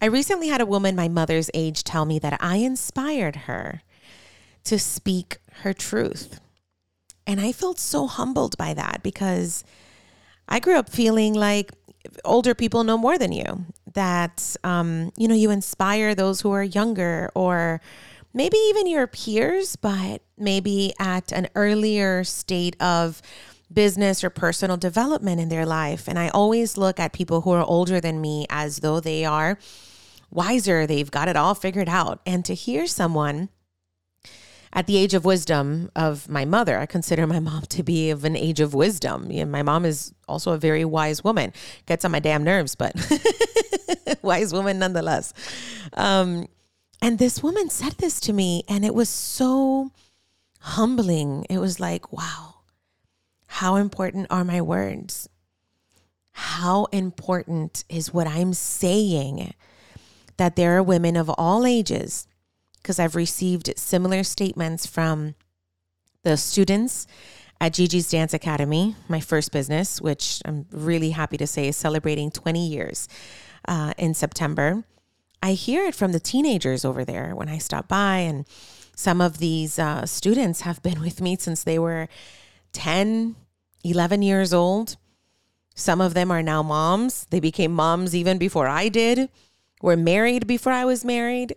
I recently had a woman my mother's age tell me that I inspired her to speak her truth. And I felt so humbled by that because I grew up feeling like older people know more than you, that, you inspire those who are younger or maybe even your peers, but maybe at an earlier state of business or personal development in their life. And I always look at people who are older than me as though they are wiser, they've got it all figured out. And to hear someone at the age of wisdom of my mother, I consider my mom to be of an age of wisdom. You know, my mom is also a very wise woman. Gets on my damn nerves, but wise woman nonetheless. And this woman said this to me, and it was so humbling. It was like, wow, how important are my words? How important is what I'm saying? That there are women of all ages, because I've received similar statements from the students at Gigi's Dance Academy, my first business, which I'm really happy to say is celebrating 20 years in September. I hear it from the teenagers over there when I stop by, and some of these students have been with me since they were 10, 11 years old. Some of them are now moms. They became moms even before I did. Were married before I was married.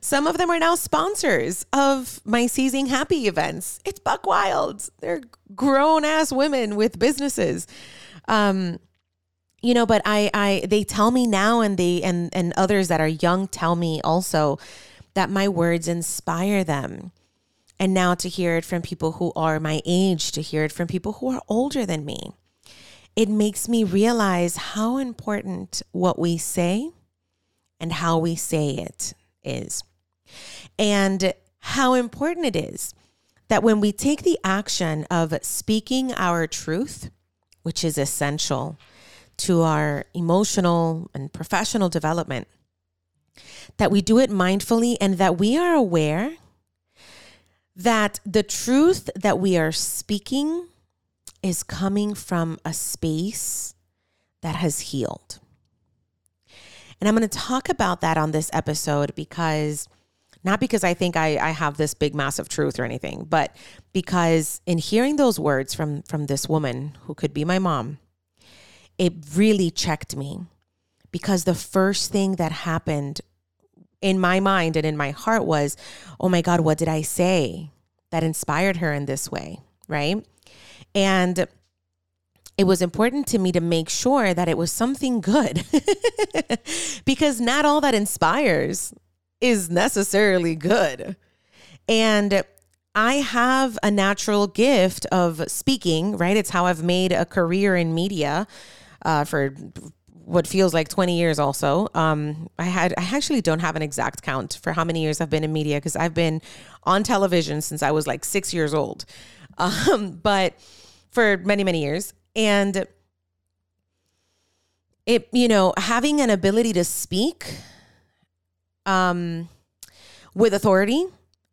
Some of them are now sponsors of my Seizing Happy events. It's buck wild. They're grown ass women with businesses. But they tell me now, and and others that are young tell me also that my words inspire them. And now to hear it from people who are my age, to hear it from people who are older than me, it makes me realize how important what we say and how we say it is, and how important it is that when we take the action of speaking our truth, which is essential to our emotional and professional development, that we do it mindfully and that we are aware that the truth that we are speaking is coming from a space that has healed. And I'm going to talk about that on this episode because I think I have this big, massive truth or anything, but because in hearing those words from this woman who could be my mom, it really checked me, because the first thing that happened in my mind and in my heart was, oh my God, what did I say that inspired her in this way, right? And it was important to me to make sure that it was something good because not all that inspires is necessarily good. And I have a natural gift of speaking, right? It's how I've made a career in media for what feels like 20 years also. I actually don't have an exact count for how many years I've been in media, because I've been on television since I was like 6 years old. But for many, many years. And it, having an ability to speak, with authority,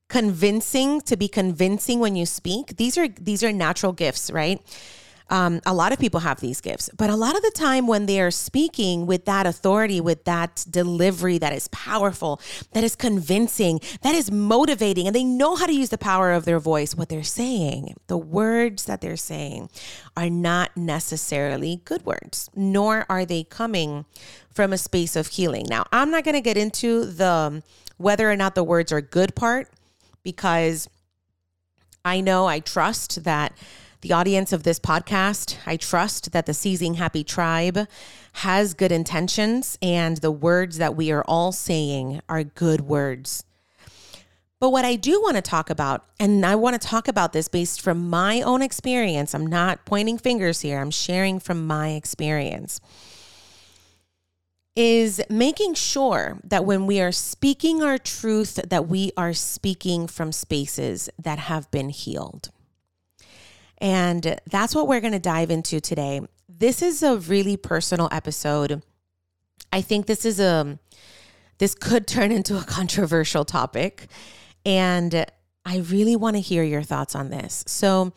to be convincing when you speak, these are natural gifts, right? A lot of people have these gifts, but a lot of the time when they are speaking with that authority, with that delivery that is powerful, that is convincing, that is motivating, and they know how to use the power of their voice, what they're saying, the words that they're saying are not necessarily good words, nor are they coming from a space of healing. Now, I'm not going to get into the whether or not the words are good part, because I trust that the audience of this podcast, I trust that the Seizing Happy tribe has good intentions, and the words that we are all saying are good words. But what I do want to talk about, and I want to talk about this based from my own experience, I'm not pointing fingers here, I'm sharing from my experience, is making sure that when we are speaking our truth, that we are speaking from spaces that have been healed. And that's what we're going to dive into today. This is a really personal episode. I think this could turn into a controversial topic, and I really want to hear your thoughts on this. So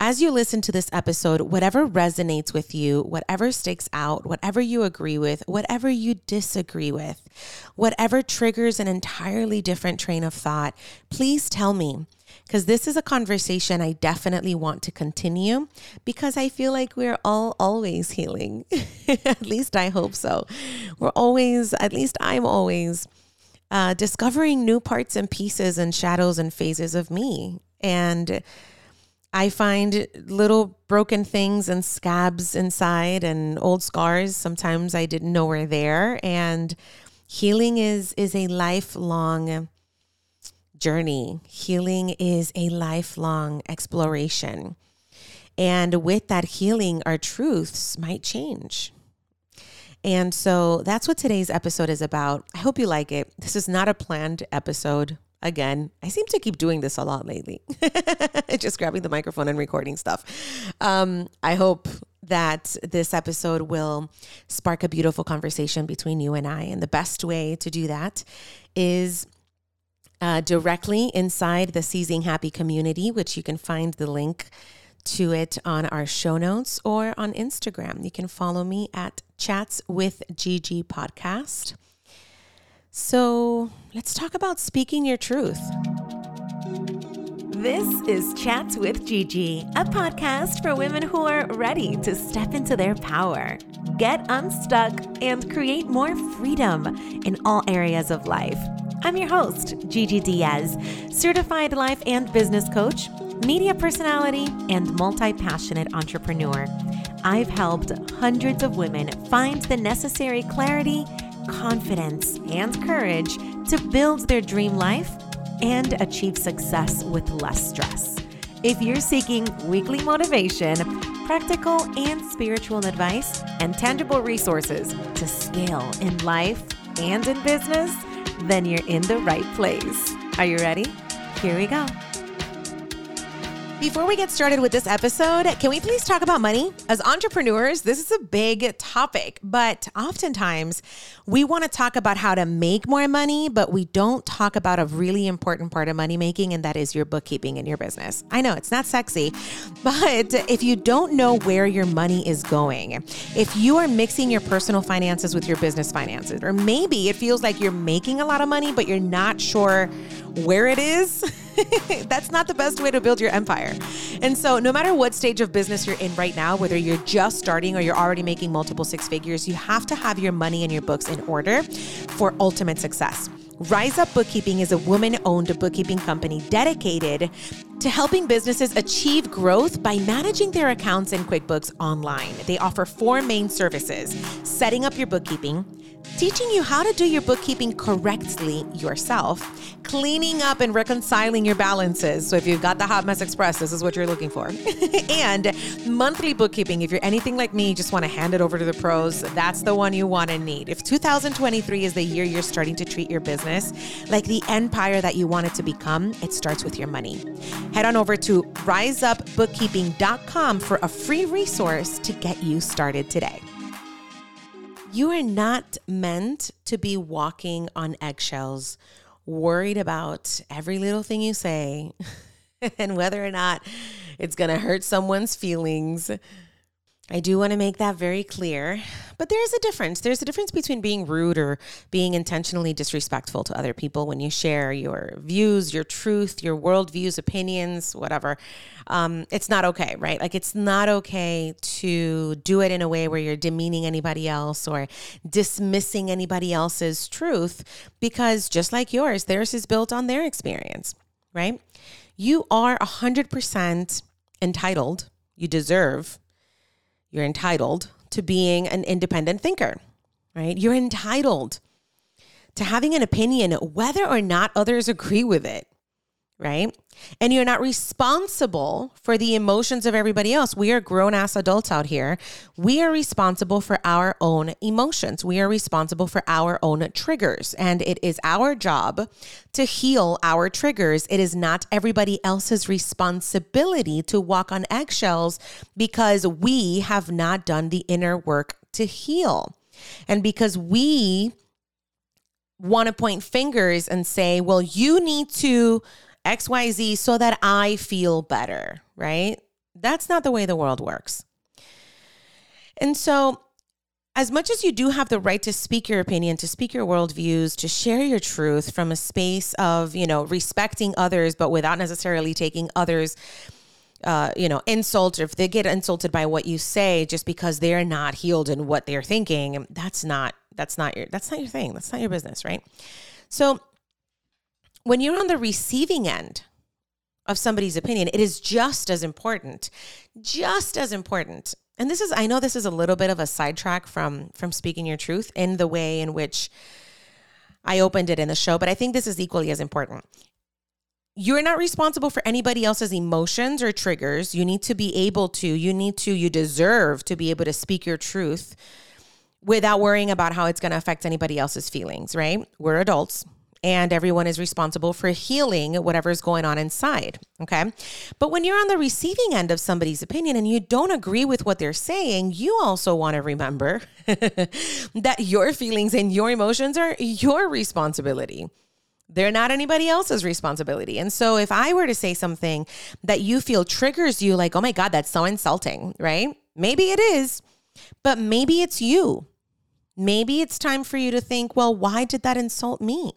As you listen to this episode, whatever resonates with you, whatever sticks out, whatever you agree with, whatever you disagree with, whatever triggers an entirely different train of thought, please tell me, because this is a conversation I definitely want to continue, because I feel like we're all always healing. At least I hope so. We're always, at least I'm always discovering new parts and pieces and shadows and phases of me. And I find little broken things and scabs inside and old scars. Sometimes I didn't know were there. And healing is a lifelong journey. Healing is a lifelong exploration. And with that healing, our truths might change. And so that's what today's episode is about. I hope you like it. This is not a planned episode. Again, I seem to keep doing this a lot lately, just grabbing the microphone and recording stuff. I hope that this episode will spark a beautiful conversation between you and I. And the best way to do that is directly inside the Seizing Happy community, which you can find the link to it on our show notes or on Instagram. You can follow me at Chats with Gigi Podcast. So let's talk about speaking your truth. This is Chats with Gigi, a podcast for women who are ready to step into their power, get unstuck, and create more freedom in all areas of life. I'm your host, Gigi Diaz, certified life and business coach, media personality, and multi-passionate entrepreneur. I've helped hundreds of women find the necessary clarity, confidence, and courage to build their dream life and achieve success with less stress. If you're seeking weekly motivation, practical and spiritual advice, and tangible resources to scale in life and in business, then you're in the right place. Are you ready? Here we go. Before we get started with this episode, can we please talk about money? As entrepreneurs, this is a big topic, but oftentimes we want to talk about how to make more money, but we don't talk about a really important part of money making, and that is your bookkeeping and your business. I know it's not sexy, but if you don't know where your money is going, if you are mixing your personal finances with your business finances, or maybe it feels like you're making a lot of money, but you're not sure where it is, that's not the best way to build your empire. And so no matter what stage of business you're in right now, whether you're just starting or you're already making multiple six figures, you have to have your money and your books in order for ultimate success. Rise Up Bookkeeping is a woman-owned bookkeeping company dedicated to helping businesses achieve growth by managing their accounts in QuickBooks online. They offer four main services: setting up your bookkeeping, teaching you how to do your bookkeeping correctly yourself, cleaning up and reconciling your balances. So if you've got the Hot Mess Express, this is what you're looking for. And monthly bookkeeping. If you're anything like me, just want to hand it over to the pros, that's the one you want to need. If 2023 is the year you're starting to treat your business like the empire that you want it to become, it starts with your money. Head on over to riseupbookkeeping.com for a free resource to get you started today. You are not meant to be walking on eggshells, worried about every little thing you say and whether or not it's going to hurt someone's feelings. I do want to make that very clear, but there is a difference. There's a difference between being rude or being intentionally disrespectful to other people when you share your views, your truth, your worldviews, opinions, whatever. It's not okay, right? Like, it's not okay to do it in a way where you're demeaning anybody else or dismissing anybody else's truth, because just like yours, theirs is built on their experience, right? You are 100% entitled. You're entitled to being an independent thinker, right? You're entitled to having an opinion whether or not others agree with it, right? And you're not responsible for the emotions of everybody else. We are grown-ass adults out here. We are responsible for our own emotions. We are responsible for our own triggers. And it is our job to heal our triggers. It is not everybody else's responsibility to walk on eggshells because we have not done the inner work to heal. And because we want to point fingers and say, well, you need to XYZ so that I feel better, right? That's not the way the world works. And so as much as you do have the right to speak your opinion, to speak your worldviews, to share your truth from a space of, you know, respecting others, but without necessarily taking others, insult, or if they get insulted by what you say, just because they're not healed in what they're thinking, that's not your thing. That's not your business, right? So when you're on the receiving end of somebody's opinion, it is just as important. And this is, I know this is a little bit of a sidetrack from speaking your truth in the way in which I opened it in the show, but I think this is equally as important. You're not responsible for anybody else's emotions or triggers. You need to be able to, you deserve to be able to speak your truth without worrying about how it's going to affect anybody else's feelings, right? We're adults. And everyone is responsible for healing whatever's going on inside, okay? But when you're on the receiving end of somebody's opinion and you don't agree with what they're saying, you also want to remember that your feelings and your emotions are your responsibility. They're not anybody else's responsibility. And so if I were to say something that you feel triggers you, like, oh my God, that's so insulting, right? Maybe it is, but maybe it's you. Maybe it's time for you to think, well, why did that insult me?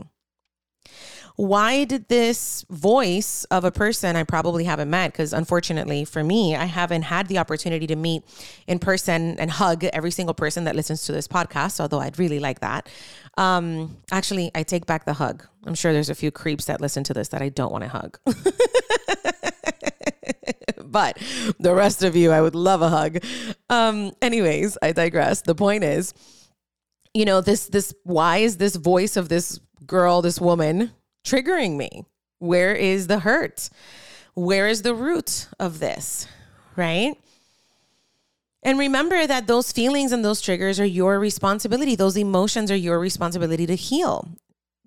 Why did this voice of a person I probably haven't met, because unfortunately for me, I haven't had the opportunity to meet in person and hug every single person that listens to this podcast, although I'd really like that. Actually, I take back the hug. I'm sure there's a few creeps that listen to this that I don't want to hug. But the rest of you, I would love a hug. Anyways, I digress. The point is, you know, this why is this voice of this girl, this woman triggering me? Where is the hurt? Where is the root of this, right? And remember that those feelings and those triggers are your responsibility. Those emotions are your responsibility to heal.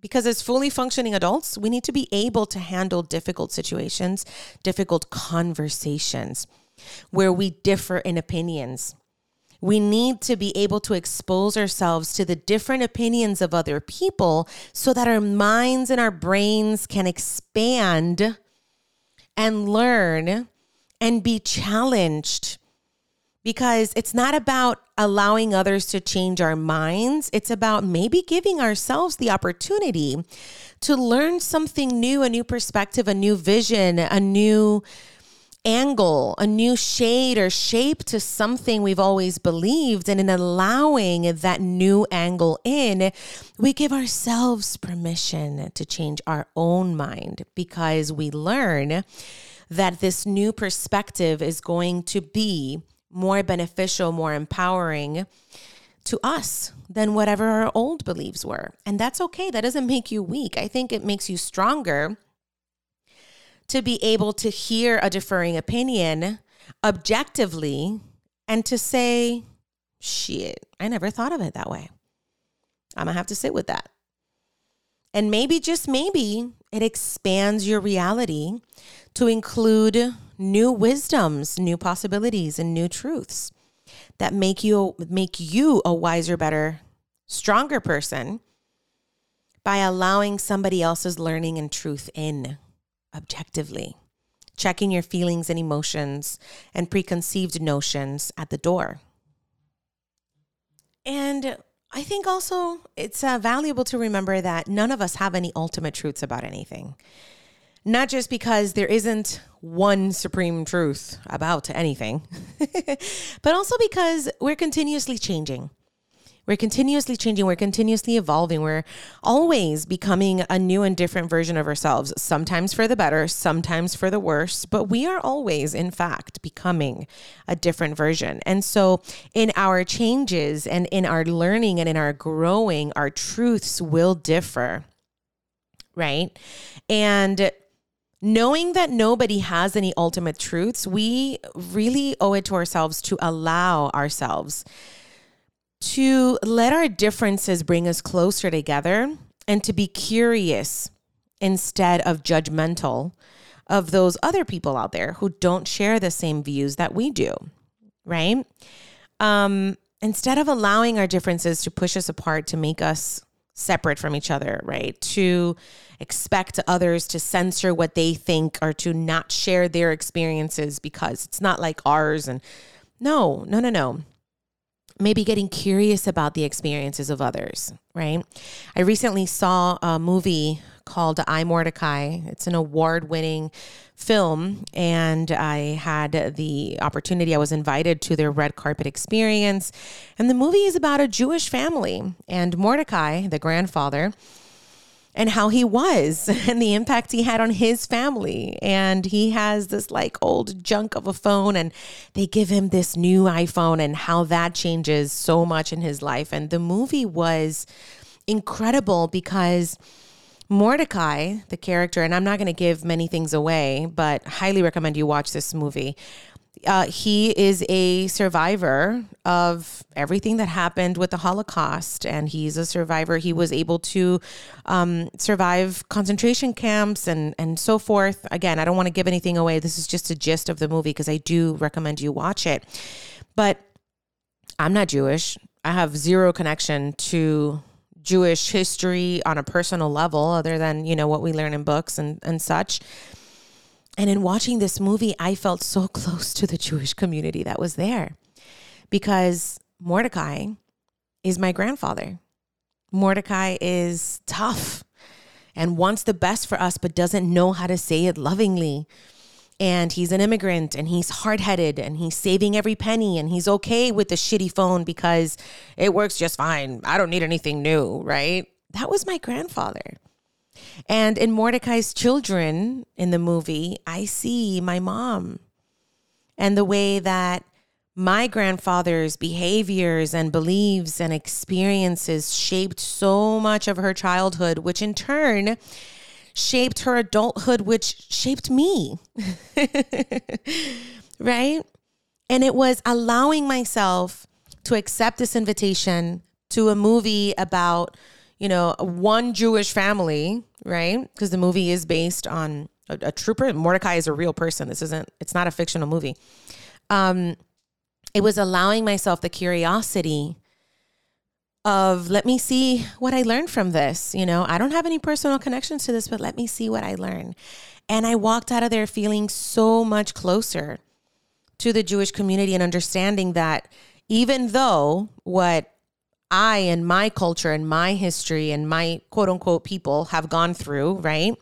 Because as fully functioning adults, we need to be able to handle difficult situations, difficult conversations where we differ in opinions. We need to be able to expose ourselves to the different opinions of other people so that our minds and our brains can expand and learn and be challenged, because it's not about allowing others to change our minds. It's about maybe giving ourselves the opportunity to learn something new, a new perspective, a new vision, a new angle, a new shade or shape to something we've always believed. And in allowing that new angle in, we give ourselves permission to change our own mind, because we learn that this new perspective is going to be more beneficial, more empowering to us than whatever our old beliefs were. And that's okay. That doesn't make you weak. I think it makes you stronger to be able to hear a differing opinion objectively and to say, shit, I never thought of it that way. I'm gonna have to sit with that. And maybe, just maybe, it expands your reality to include new wisdoms, new possibilities, and new truths that make you a wiser, better, stronger person by allowing somebody else's learning and truth in. Objectively, checking your feelings and emotions and preconceived notions at the door. And I think also it's valuable to remember that none of us have any ultimate truths about anything. Not just because there isn't one supreme truth about anything, but also because we're continuously changing. We're continuously changing. We're continuously evolving. We're always becoming a new and different version of ourselves, sometimes for the better, sometimes for the worse, but we are always, in fact, becoming a different version. And so in our changes and in our learning and in our growing, our truths will differ, right? And knowing that nobody has any ultimate truths, we really owe it to ourselves to allow ourselves to let our differences bring us closer together, and to be curious instead of judgmental of those other people out there who don't share the same views that we do, right? Instead of allowing our differences to push us apart, to make us separate from each other, right? To expect others to censor what they think or to not share their experiences because it's not like ours. And no. Maybe getting curious about the experiences of others, right? I recently saw a movie called I, Mordecai. It's an award-winning film, and I had the opportunity, I was invited to their red carpet experience, and the movie is about a Jewish family and Mordecai, the grandfather, and how he was and the impact he had on his family. And he has this like old junk of a phone, and they give him this new iPhone, and how that changes so much in his life. And the movie was incredible because Mordecai, the character, and I'm not going to give many things away, but highly recommend you watch this movie. He is a survivor of everything that happened with the Holocaust, and he's a survivor. He was able to survive concentration camps and so forth. Again, I don't want to give anything away. This is just a gist of the movie because I do recommend you watch it. But I'm not Jewish. I have zero connection to Jewish history on a personal level other than, you know, what we learn in books and such. And in watching this movie, I felt so close to the Jewish community that was there because Mordecai is my grandfather. Mordecai is tough and wants the best for us, but doesn't know how to say it lovingly. And he's an immigrant, and he's hard-headed, and he's saving every penny, and he's okay with the shitty phone because it works just fine. I don't need anything new, right? That was my grandfather. And in Mordecai's children in the movie, I see my mom and the way that my grandfather's behaviors and beliefs and experiences shaped so much of her childhood, which in turn shaped her adulthood, which shaped me, right? And it was allowing myself to accept this invitation to a movie about, you know, one Jewish family, right? Because the movie is based on a true person. Mordecai is a real person. It's not a fictional movie. It was allowing myself the curiosity of, let me see what I learned from this. You know, I don't have any personal connections to this, but let me see what I learned. And I walked out of there feeling so much closer to the Jewish community and understanding that even though what I and my culture and my history and my quote unquote people have gone through, right,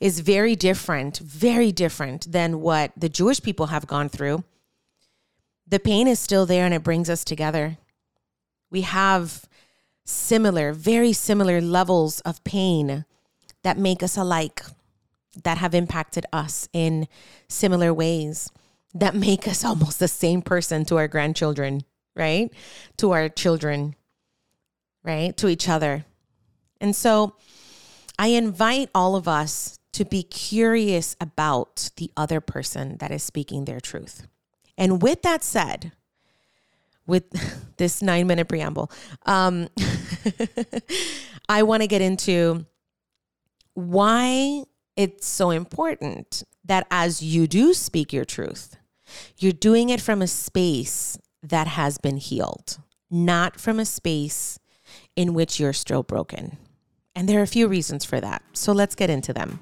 is very different than what the Jewish people have gone through. The pain is still there, and it brings us together. We have similar, very similar levels of pain that make us alike, that have impacted us in similar ways, that make us almost the same person to our grandchildren, right? To our children, right? To each other. And so I invite all of us to be curious about the other person that is speaking their truth. And with that said, with this 9-minute preamble, I want to get into why it's so important that as you do speak your truth, you're doing it from a space that has been healed, not from a space in which you're still broken. And there are a few reasons for that. So let's get into them.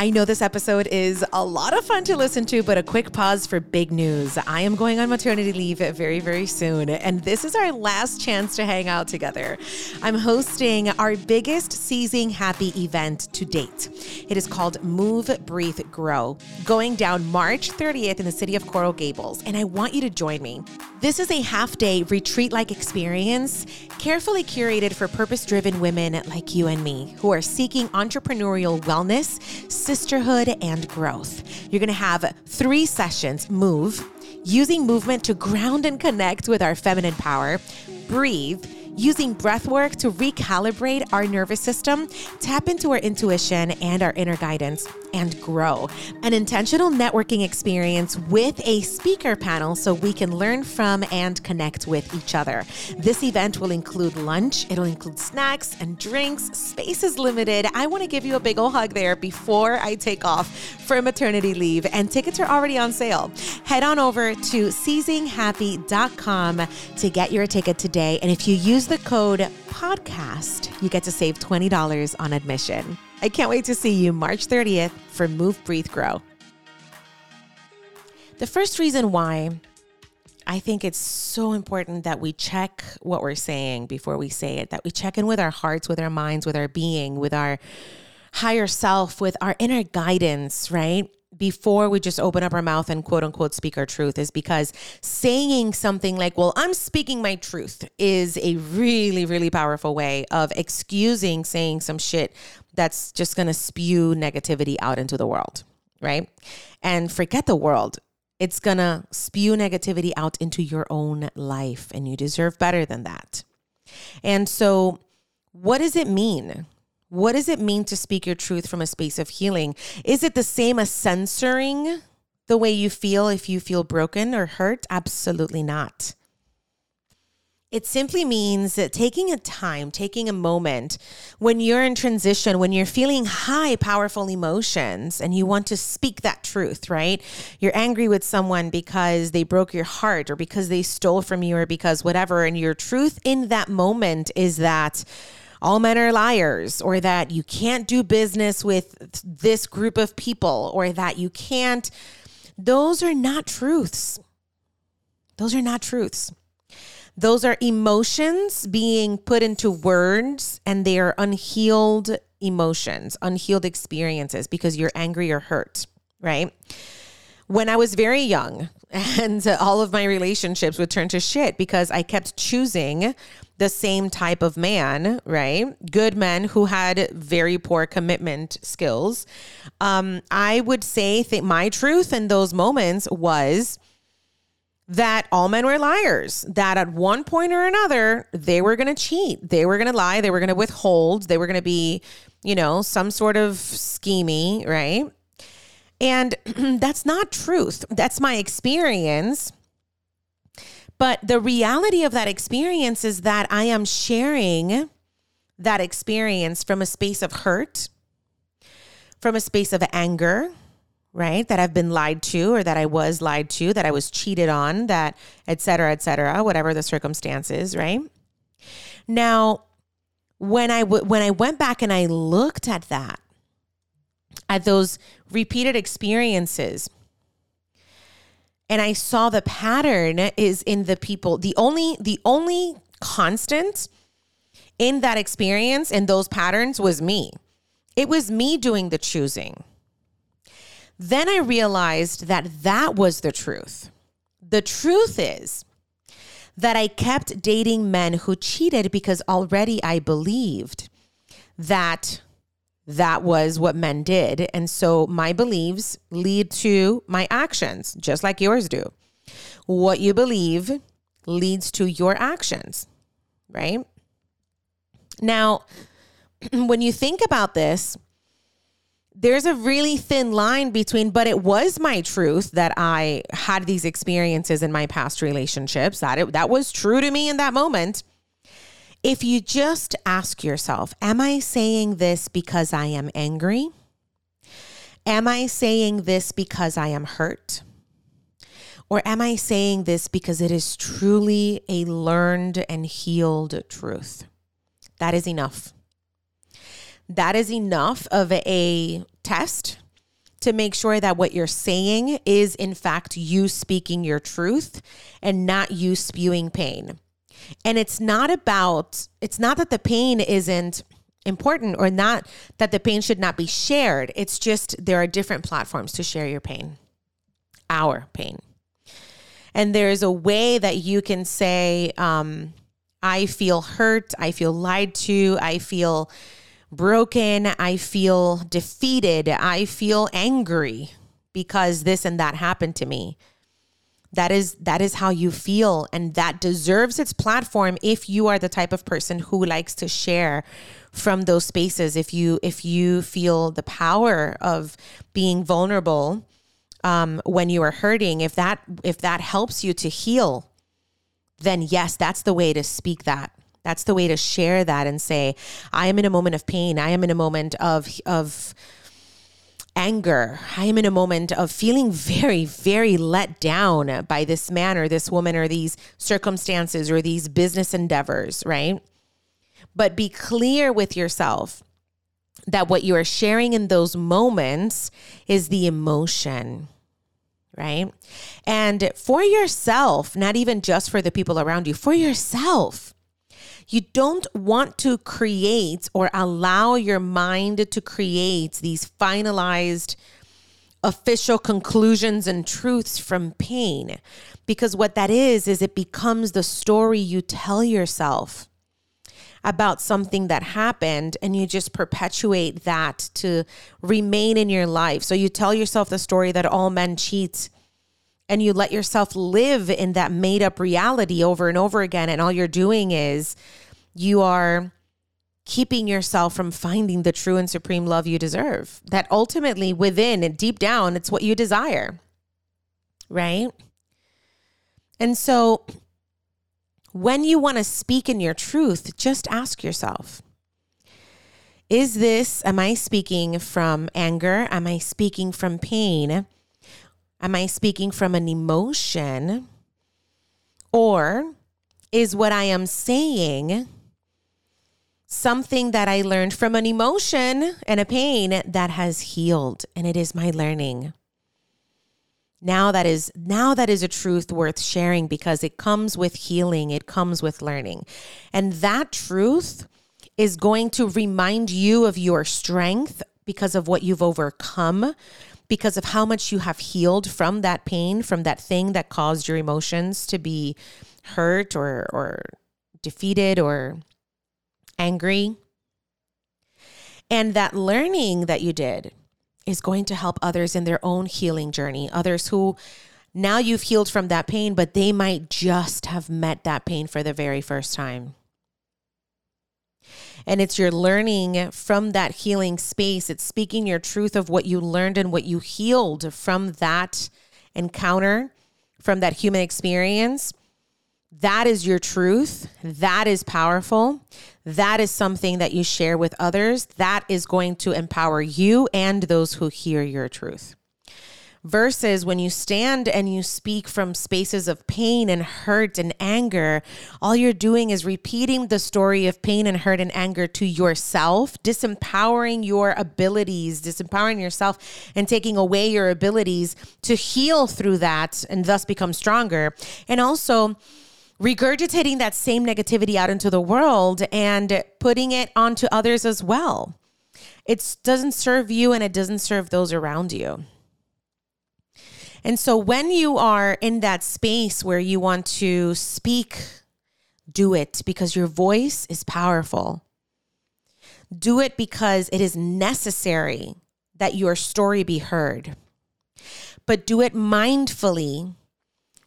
I know this episode is a lot of fun to listen to, but a quick pause for big news. I am going on maternity leave very, very soon, and this is our last chance to hang out together. I'm hosting our biggest Seizing Happy event to date. It is called Move, Breathe, Grow, going down March 30th in the city of Coral Gables, and I want you to join me. This is a half-day retreat-like experience, carefully curated for purpose-driven women like you and me who are seeking entrepreneurial wellness, sisterhood, and growth. You're going to have 3 sessions: Move, using movement to ground and connect with our feminine power; Breathe, using breath work to recalibrate our nervous system, tap into our intuition and our inner guidance; and Grow, an intentional networking experience with a speaker panel so we can learn from and connect with each other. This event will include lunch, it'll include snacks and drinks, space is limited. I want to give you a big ol' hug there before I take off for maternity leave, and tickets are already on sale. Head on over to seizinghappy.com to get your ticket today, and if you use the code PODCAST, you get to save $20 on admission. I can't wait to see you March 30th for Move, Breathe, Grow. The first reason why I think it's so important that we check what we're saying before we say it, that we check in with our hearts, with our minds, with our being, with our higher self, with our inner guidance, right? Before we just open up our mouth and quote unquote speak our truth, is because saying something like, well, I'm speaking my truth, is a really, really powerful way of excusing saying some shit that's just going to spew negativity out into the world, right? And forget the world. It's going to spew negativity out into your own life, and you deserve better than that. And so what does it mean? What does it mean to speak your truth from a space of healing? Is it the same as censoring the way you feel if you feel broken or hurt? Absolutely not. It simply means that taking a time, taking a moment when you're in transition, when you're feeling high, powerful emotions and you want to speak that truth, right? You're angry with someone because they broke your heart or because they stole from you or because whatever. And your truth in that moment is that all men are liars, or that you can't do business with this group of people, or that you can't. Those are not truths. Those are not truths. Those are emotions being put into words, and they are unhealed emotions, unhealed experiences because you're angry or hurt, right? When I was very young, and all of my relationships would turn to shit because I kept choosing the same type of man, right? Good men who had very poor commitment skills. I would say my truth in those moments was that all men were liars, that at one point or another, they were going to cheat. They were going to lie. They were going to withhold. They were going to be, you know, some sort of schemy, right? And that's not truth. That's my experience. But the reality of that experience is that I am sharing that experience from a space of hurt, from a space of anger, right? That I've been lied to, or that I was lied to, that I was cheated on, that et cetera, whatever the circumstances, right? Now, when I went back and I looked at that, at those repeated experiences, and I saw the pattern is in the people. The only constant in that experience and those patterns was me. It was me doing the choosing. Then I realized that that was the truth. The truth is that I kept dating men who cheated because already I believed that that was what men did. And so my beliefs lead to my actions, just like yours do. What you believe leads to your actions, right? Now, when you think about this, there's a really thin line between, but it was my truth that I had these experiences in my past relationships, that was true to me in that moment. If you just ask yourself, am I saying this because I am angry? Am I saying this because I am hurt? Or am I saying this because it is truly a learned and healed truth? That is enough. That is enough of a test to make sure that what you're saying is in fact you speaking your truth and not you spewing pain. And it's not that the pain isn't important or not that the pain should not be shared. It's just there are different platforms to share your pain, our pain. And there is a way that you can say, I feel hurt. I feel lied to. I feel broken. I feel defeated. I feel angry because this and that happened to me. That is how you feel, and that deserves its platform if you are the type of person who likes to share from those spaces. If you feel the power of being vulnerable when you are hurting, if that helps you to heal, then yes, that's the way to speak that. That's the way to share that and say, I am in a moment of pain. I am in a moment of anger. I am in a moment of feeling very, very let down by this man or this woman or these circumstances or these business endeavors, right? But be clear with yourself that what you are sharing in those moments is the emotion, right? And for yourself, not even just for the people around you, for yourself, you don't want to create or allow your mind to create these finalized official conclusions and truths from pain, because what that is it becomes the story you tell yourself about something that happened, and you just perpetuate that to remain in your life. So you tell yourself the story that all men cheat, and you let yourself live in that made up reality over and over again. And all you're doing is you are keeping yourself from finding the true and supreme love you deserve, that ultimately within and deep down, it's what you desire, right? And so when you want to speak in your truth, just ask yourself, am I speaking from anger? Am I speaking from pain? Am I speaking from an emotion? Or is what I am saying something that I learned from an emotion and a pain that has healed, and it is my learning? Now that is a truth worth sharing, because it comes with healing, it comes with learning. And that truth is going to remind you of your strength because of what you've overcome, because of how much you have healed from that pain, from that thing that caused your emotions to be hurt or defeated or angry. And that learning that you did is going to help others in their own healing journey. Others who, now you've healed from that pain, but they might just have met that pain for the very first time. And it's your learning from that healing space. It's speaking your truth of what you learned and what you healed from that encounter, from that human experience. That is your truth. That is powerful. That is something that you share with others. That is going to empower you and those who hear your truth. Versus when you stand and you speak from spaces of pain and hurt and anger, all you're doing is repeating the story of pain and hurt and anger to yourself, disempowering your abilities, disempowering yourself, and taking away your abilities to heal through that and thus become stronger. And also regurgitating that same negativity out into the world and putting it onto others as well. It doesn't serve you, and it doesn't serve those around you. And so when you are in that space where you want to speak, do it because your voice is powerful. Do it because it is necessary that your story be heard. But do it mindfully,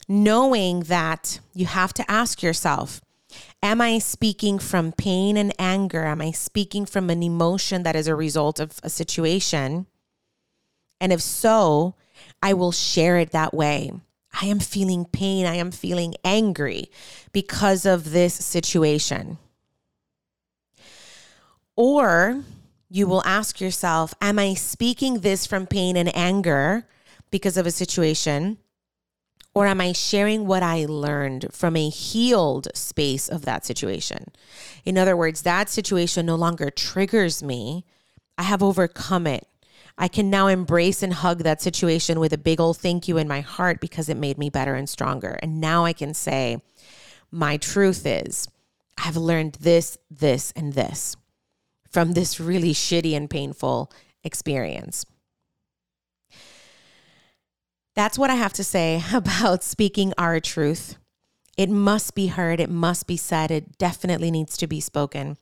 knowing that you have to ask yourself, am I speaking from pain and anger? Am I speaking from an emotion that is a result of a situation? And if so, I will share it that way. I am feeling pain. I am feeling angry because of this situation. Or you will ask yourself, am I speaking this from pain and anger because of a situation? Or am I sharing what I learned from a healed space of that situation? In other words, that situation no longer triggers me. I have overcome it. I can now embrace and hug that situation with a big old thank you in my heart because it made me better and stronger. And now I can say, my truth is, I've learned this, this, and this from this really shitty and painful experience. That's what I have to say about speaking our truth. It must be heard. It must be said. It definitely needs to be spoken.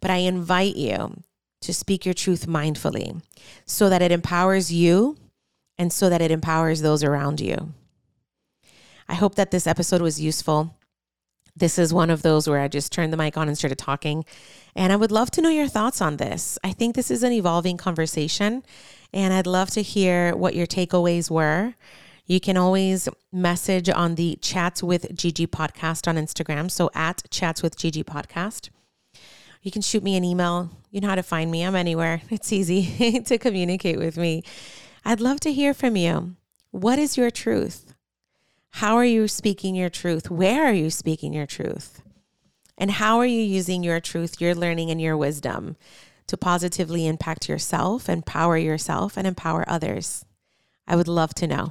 But I invite you to speak your truth mindfully so that it empowers you and so that it empowers those around you. I hope that this episode was useful. This is one of those where I just turned the mic on and started talking. And I would love to know your thoughts on this. I think this is an evolving conversation, and I'd love to hear what your takeaways were. You can always message on the Chats with Gigi podcast on Instagram. So at Chats with Gigi podcast. You can shoot me an email. You know how to find me. I'm anywhere. It's easy to communicate with me. I'd love to hear from you. What is your truth? How are you speaking your truth? Where are you speaking your truth? And how are you using your truth, your learning, and your wisdom to positively impact yourself, empower yourself, and empower others? I would love to know.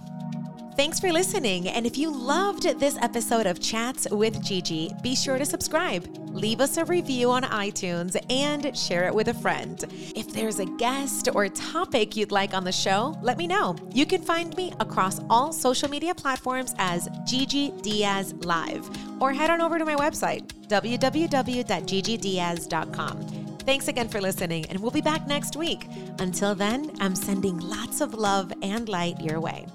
Thanks for listening. And if you loved this episode of Chats with Gigi, be sure to subscribe, leave us a review on iTunes, and share it with a friend. If there's a guest or topic you'd like on the show, let me know. You can find me across all social media platforms as Gigi Diaz Live, or head on over to my website, www.gigidiaz.com. Thanks again for listening, and we'll be back next week. Until then, I'm sending lots of love and light your way.